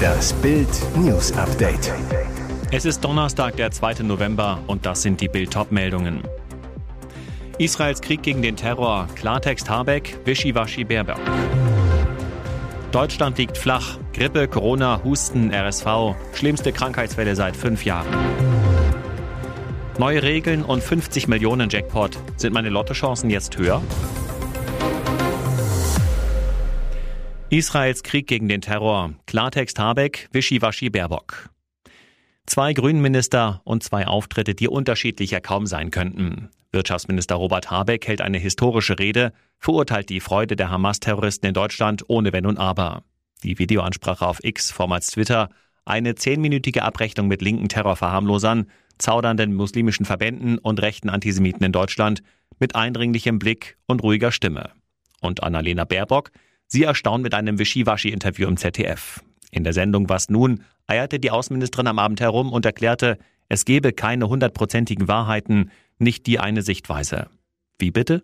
Das BILD-News-Update. Es ist Donnerstag, der 2. November, und das sind die BILD-Top-Meldungen. Israels Krieg gegen den Terror, Klartext Habeck, Wischiwaschi Baerbock. Deutschland liegt flach, Grippe, Corona, Husten, RSV, schlimmste Krankheitswelle seit 5 Jahren. Neue Regeln und 50 Millionen Jackpot. Sind meine Lottochancen jetzt höher? Israels Krieg gegen den Terror. Klartext Habeck, Wischiwaschi Baerbock. 2 Grünenminister und 2 Auftritte, die unterschiedlicher kaum sein könnten. Wirtschaftsminister Robert Habeck hält eine historische Rede, verurteilt die Freude der Hamas-Terroristen in Deutschland ohne Wenn und Aber. Die Videoansprache auf X, vormals Twitter, eine 10-minütige Abrechnung mit linken Terrorverharmlosern, zaudernden muslimischen Verbänden und rechten Antisemiten in Deutschland mit eindringlichem Blick und ruhiger Stimme. Und Annalena Baerbock, sie erstaunt mit einem Wischiwaschi-Interview im ZDF. In der Sendung Was nun eierte die Außenministerin am Abend herum und erklärte, es gebe keine 100-prozentigen Wahrheiten, nicht die eine Sichtweise. Wie bitte?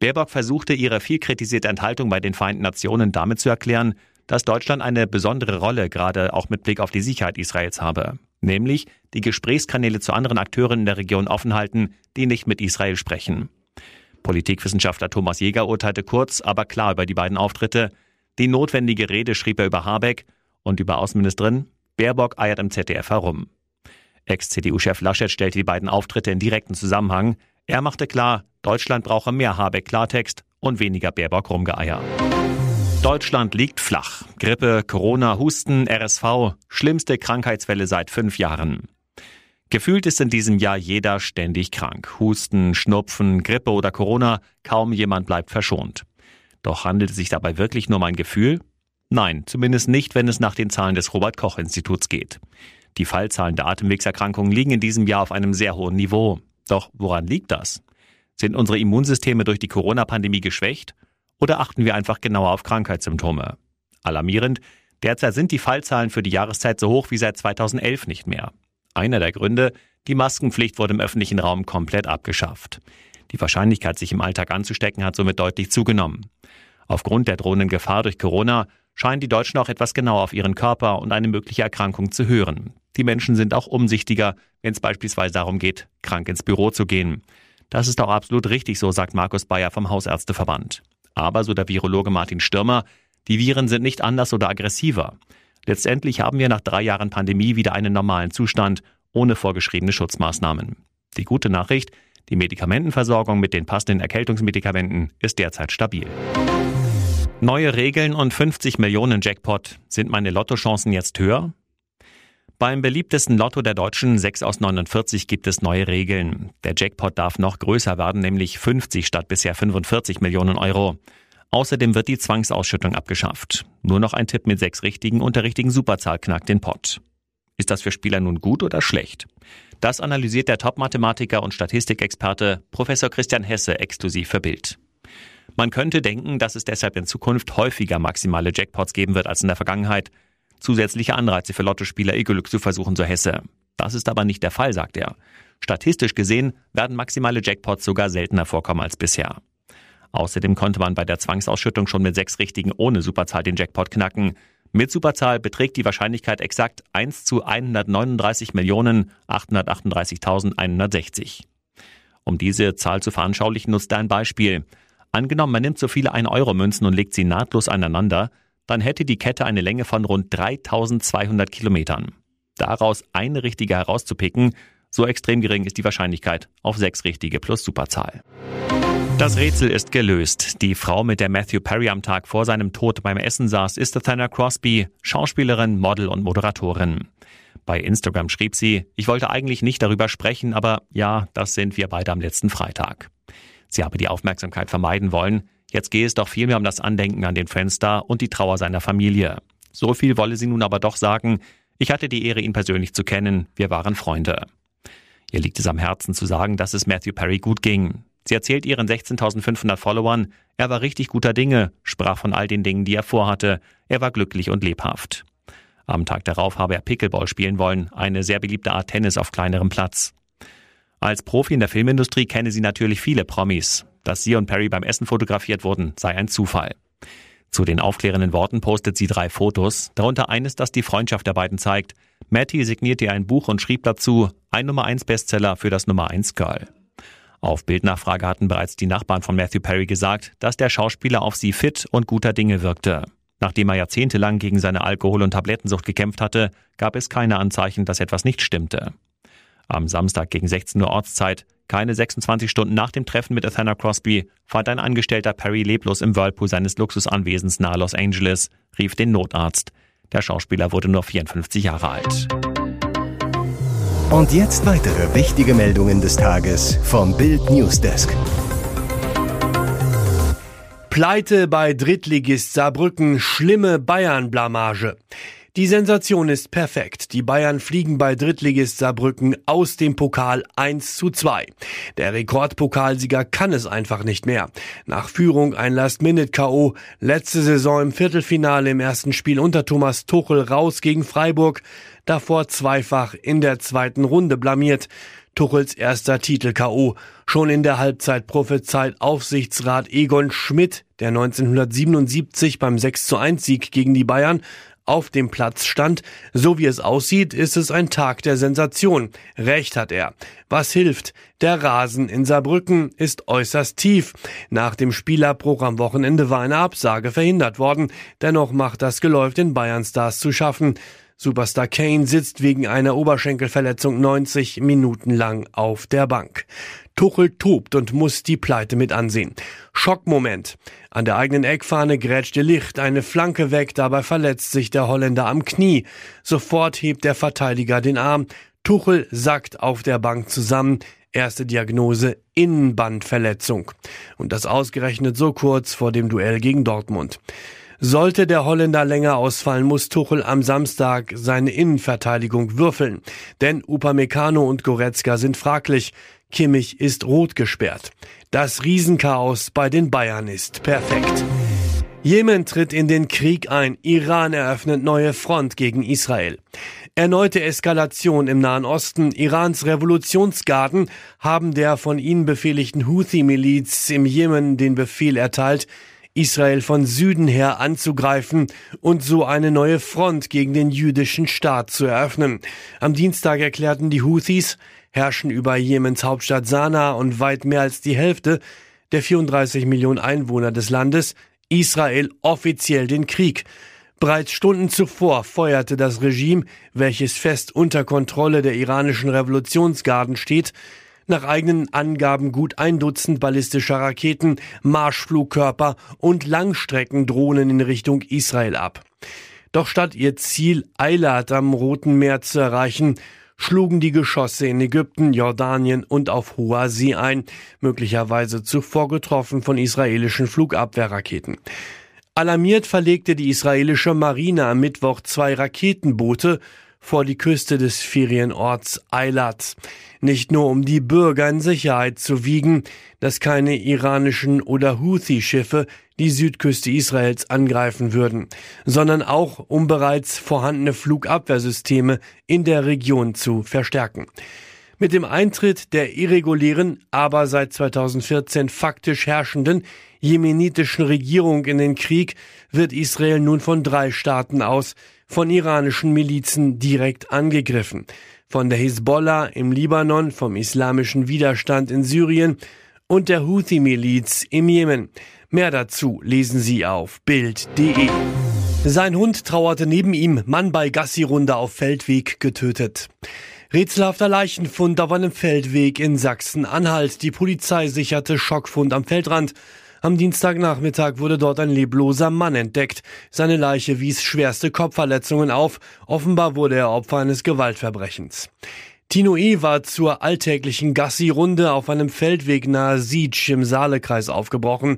Baerbock versuchte, ihre viel kritisierte Enthaltung bei den Vereinten Nationen damit zu erklären, dass Deutschland eine besondere Rolle gerade auch mit Blick auf die Sicherheit Israels habe. Nämlich die Gesprächskanäle zu anderen Akteuren in der Region offen halten, die nicht mit Israel sprechen. Politikwissenschaftler Thomas Jäger urteilte kurz, aber klar über die beiden Auftritte. Die notwendige Rede schrieb er über Habeck und über Außenministerin. Baerbock eiert im ZDF herum. Ex-CDU-Chef Laschet stellte die beiden Auftritte in direkten Zusammenhang. Er machte klar, Deutschland brauche mehr Habeck-Klartext und weniger Baerbock-Rumgeeier. Deutschland liegt flach. Grippe, Corona, Husten, RSV, schlimmste Krankheitswelle seit 5 Jahren. Gefühlt ist in diesem Jahr jeder ständig krank. Husten, Schnupfen, Grippe oder Corona, kaum jemand bleibt verschont. Doch handelt es sich dabei wirklich nur um ein Gefühl? Nein, zumindest nicht, wenn es nach den Zahlen des Robert-Koch-Instituts geht. Die Fallzahlen der Atemwegserkrankungen liegen in diesem Jahr auf einem sehr hohen Niveau. Doch woran liegt das? Sind unsere Immunsysteme durch die Corona-Pandemie geschwächt? Oder achten wir einfach genauer auf Krankheitssymptome? Alarmierend, derzeit sind die Fallzahlen für die Jahreszeit so hoch wie seit 2011 nicht mehr. Einer der Gründe, die Maskenpflicht wurde im öffentlichen Raum komplett abgeschafft. Die Wahrscheinlichkeit, sich im Alltag anzustecken, hat somit deutlich zugenommen. Aufgrund der drohenden Gefahr durch Corona scheinen die Deutschen auch etwas genauer auf ihren Körper und eine mögliche Erkrankung zu hören. Die Menschen sind auch umsichtiger, wenn es beispielsweise darum geht, krank ins Büro zu gehen. Das ist auch absolut richtig so, sagt Markus Bayer vom Hausärzteverband. Aber, so der Virologe Martin Stürmer, die Viren sind nicht anders oder aggressiver. Letztendlich haben wir nach 3 Jahren Pandemie wieder einen normalen Zustand, ohne vorgeschriebene Schutzmaßnahmen. Die gute Nachricht, die Medikamentenversorgung mit den passenden Erkältungsmedikamenten ist derzeit stabil. Neue Regeln und 50 Millionen Jackpot. Sind meine Lottochancen jetzt höher? Beim beliebtesten Lotto der Deutschen, 6 aus 49, gibt es neue Regeln. Der Jackpot darf noch größer werden, nämlich 50 statt bisher 45 Millionen Euro. Außerdem wird die Zwangsausschüttung abgeschafft. Nur noch ein Tipp mit 6 richtigen und der richtigen Superzahl knackt den Pott. Ist das für Spieler nun gut oder schlecht? Das analysiert der Top-Mathematiker und Statistikexperte Professor Christian Hesse exklusiv für BILD. Man könnte denken, dass es deshalb in Zukunft häufiger maximale Jackpots geben wird als in der Vergangenheit. Zusätzliche Anreize für Lottospieler, ihr Glück zu versuchen, so Hesse. Das ist aber nicht der Fall, sagt er. Statistisch gesehen werden maximale Jackpots sogar seltener vorkommen als bisher. Außerdem konnte man bei der Zwangsausschüttung schon mit 6 richtigen ohne Superzahl den Jackpot knacken. Mit Superzahl beträgt die Wahrscheinlichkeit exakt 1:139.838.160. Um diese Zahl zu veranschaulichen, nutzt er ein Beispiel. Angenommen, man nimmt so viele 1-Euro-Münzen und legt sie nahtlos aneinander, dann hätte die Kette eine Länge von rund 3.200 Kilometern. Daraus eine richtige herauszupicken, so extrem gering ist die Wahrscheinlichkeit auf 6 richtige plus Superzahl. Das Rätsel ist gelöst. Die Frau, mit der Matthew Perry am Tag vor seinem Tod beim Essen saß, ist Athena Crosby, Schauspielerin, Model und Moderatorin. Bei Instagram schrieb sie, ich wollte eigentlich nicht darüber sprechen, aber ja, das sind wir beide am letzten Freitag. Sie habe die Aufmerksamkeit vermeiden wollen. Jetzt gehe es doch vielmehr um das Andenken an den Friendstar und die Trauer seiner Familie. So viel wolle sie nun aber doch sagen, ich hatte die Ehre, ihn persönlich zu kennen, wir waren Freunde. Ihr liegt es am Herzen zu sagen, dass es Matthew Perry gut ging. Sie erzählt ihren 16.500 Followern, er war richtig guter Dinge, sprach von all den Dingen, die er vorhatte, er war glücklich und lebhaft. Am Tag darauf habe er Pickleball spielen wollen, eine sehr beliebte Art Tennis auf kleinerem Platz. Als Profi in der Filmindustrie kenne sie natürlich viele Promis. Dass sie und Perry beim Essen fotografiert wurden, sei ein Zufall. Zu den aufklärenden Worten postet sie 3 Fotos, darunter eines, das die Freundschaft der beiden zeigt. Matty signierte ihr ein Buch und schrieb dazu: ein Nummer-1-Bestseller für das Nummer-1-Girl. Auf Bildnachfrage hatten bereits die Nachbarn von Matthew Perry gesagt, dass der Schauspieler auf sie fit und guter Dinge wirkte. Nachdem er jahrzehntelang gegen seine Alkohol- und Tablettensucht gekämpft hatte, gab es keine Anzeichen, dass etwas nicht stimmte. Am Samstag gegen 16 Uhr Ortszeit, keine 26 Stunden nach dem Treffen mit Athena Crosby, fand ein Angestellter Perry leblos im Whirlpool seines Luxusanwesens nahe Los Angeles, rief den Notarzt. Der Schauspieler wurde nur 54 Jahre alt. Und jetzt weitere wichtige Meldungen des Tages vom BILD Newsdesk. Pleite bei Drittligist Saarbrücken, schlimme Bayern-Blamage. Die Sensation ist perfekt. Die Bayern fliegen bei Drittligist Saarbrücken aus dem Pokal 1:2. Der Rekordpokalsieger kann es einfach nicht mehr. Nach Führung ein Last-Minute-K.O. Letzte Saison im Viertelfinale im ersten Spiel unter Thomas Tuchel raus gegen Freiburg. Davor zweifach in der zweiten Runde blamiert. Tuchels erster Titel K.O. Schon in der Halbzeit prophezeit Aufsichtsrat Egon Schmidt, der 1977 beim 6:1-Sieg gegen die Bayern auf dem Platz stand: so wie es aussieht, ist es ein Tag der Sensation. Recht hat er. Was hilft? Der Rasen in Saarbrücken ist äußerst tief. Nach dem Spielabbruch am Wochenende war eine Absage verhindert worden. Dennoch macht das Geläuf den Bayern-Stars zu schaffen. Superstar Kane sitzt wegen einer Oberschenkelverletzung 90 Minuten lang auf der Bank. Tuchel tobt und muss die Pleite mit ansehen. Schockmoment. An der eigenen Eckfahne grätscht De Ligt eine Flanke weg, dabei verletzt sich der Holländer am Knie. Sofort hebt der Verteidiger den Arm. Tuchel sackt auf der Bank zusammen. Erste Diagnose: Innenbandverletzung. Und das ausgerechnet so kurz vor dem Duell gegen Dortmund. Sollte der Holländer länger ausfallen, muss Tuchel am Samstag seine Innenverteidigung würfeln. Denn Upamecano und Goretzka sind fraglich. Kimmich ist rot gesperrt. Das Riesenchaos bei den Bayern ist perfekt. Jemen tritt in den Krieg ein. Iran eröffnet neue Front gegen Israel. Erneute Eskalation im Nahen Osten. Irans Revolutionsgarden haben der von ihnen befehligten Houthi-Miliz im Jemen den Befehl erteilt, Israel von Süden her anzugreifen und so eine neue Front gegen den jüdischen Staat zu eröffnen. Am Dienstag erklärten die Houthis, herrschen über Jemens Hauptstadt Sanaa und weit mehr als die Hälfte der 34 Millionen Einwohner des Landes, Israel offiziell den Krieg. Bereits Stunden zuvor feuerte das Regime, welches fest unter Kontrolle der iranischen Revolutionsgarden steht, nach eigenen Angaben gut 1 Dutzend ballistischer Raketen, Marschflugkörper und Langstreckendrohnen in Richtung Israel ab. Doch statt ihr Ziel Eilat am Roten Meer zu erreichen, schlugen die Geschosse in Ägypten, Jordanien und auf hoher See ein, möglicherweise zuvor getroffen von israelischen Flugabwehrraketen. Alarmiert verlegte die israelische Marine am Mittwoch 2 Raketenboote vor die Küste des Ferienorts Eilat. Nicht nur, um die Bürger in Sicherheit zu wiegen, dass keine iranischen oder Houthi-Schiffe die Südküste Israels angreifen würden, sondern auch, um bereits vorhandene Flugabwehrsysteme in der Region zu verstärken. Mit dem Eintritt der irregulären, aber seit 2014 faktisch herrschenden jemenitischen Regierung in den Krieg wird Israel nun von 3 Staaten aus von iranischen Milizen direkt angegriffen. Von der Hisbollah im Libanon, vom islamischen Widerstand in Syrien und der Houthi-Miliz im Jemen. Mehr dazu lesen Sie auf bild.de. Sein Hund trauerte neben ihm, Mann bei Gassi-Runde auf Feldweg getötet. Rätselhafter Leichenfund auf einem Feldweg in Sachsen-Anhalt. Die Polizei sicherte Schockfund am Feldrand. Am Dienstagnachmittag wurde dort ein lebloser Mann entdeckt. Seine Leiche wies schwerste Kopfverletzungen auf. Offenbar wurde er Opfer eines Gewaltverbrechens. Tino E. war zur alltäglichen Gassi-Runde auf einem Feldweg nahe Sietsch im Saalekreis aufgebrochen.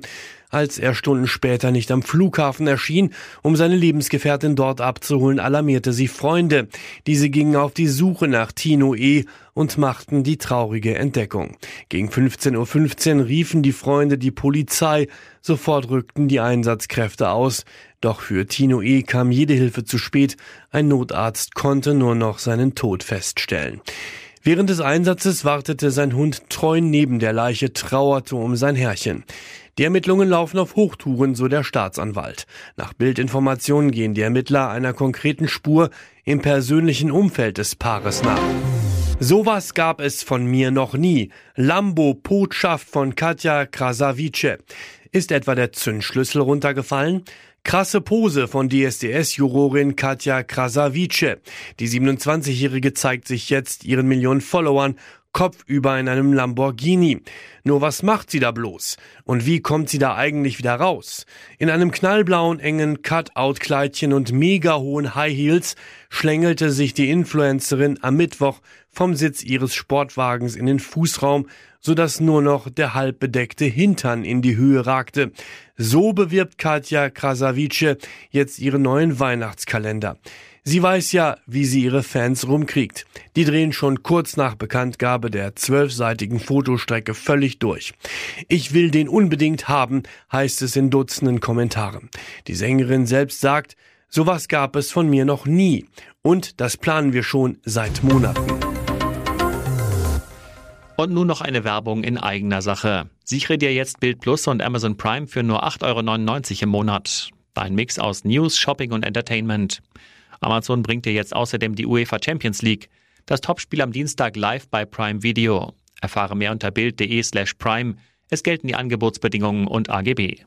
Als er Stunden später nicht am Flughafen erschien, um seine Lebensgefährtin dort abzuholen, alarmierte sie Freunde. Diese gingen auf die Suche nach Tino E. und machten die traurige Entdeckung. Gegen 15:15 Uhr riefen die Freunde die Polizei. Sofort rückten die Einsatzkräfte aus. Doch für Tino E. kam jede Hilfe zu spät. Ein Notarzt konnte nur noch seinen Tod feststellen. Während des Einsatzes wartete sein Hund treu neben der Leiche, trauerte um sein Herrchen. Die Ermittlungen laufen auf Hochtouren, so der Staatsanwalt. Nach BILD-Informationen gehen die Ermittler einer konkreten Spur im persönlichen Umfeld des Paares nach. Sowas gab es von mir noch nie. Lambo-Botschaft von Katja Krasavice. Ist etwa der Zündschlüssel runtergefallen? Krasse Pose von DSDS-Jurorin Katja Krasavice. Die 27-Jährige zeigt sich jetzt ihren Millionen Followern kopfüber in einem Lamborghini. Nur was macht sie da bloß? Und wie kommt sie da eigentlich wieder raus? In einem knallblauen, engen Cut-Out-Kleidchen und mega hohen High Heels schlängelte sich die Influencerin am Mittwoch vom Sitz ihres Sportwagens in den Fußraum, sodass nur noch der halbbedeckte Hintern in die Höhe ragte. So bewirbt Katja Krasavice jetzt ihren neuen Weihnachtskalender. Sie weiß ja, wie sie ihre Fans rumkriegt. Die drehen schon kurz nach Bekanntgabe der 12-seitigen Fotostrecke völlig durch. Ich will den unbedingt haben, heißt es in Dutzenden Kommentaren. Die Sängerin selbst sagt, sowas gab es von mir noch nie. Und das planen wir schon seit Monaten. Und nun noch eine Werbung in eigener Sache. Sichere dir jetzt BILD Plus und Amazon Prime für nur 8,99 € im Monat. Ein Mix aus News, Shopping und Entertainment. Amazon bringt dir jetzt außerdem die UEFA Champions League. Das Topspiel am Dienstag live bei Prime Video. Erfahre mehr unter bild.de/prime. Es gelten die Angebotsbedingungen und AGB.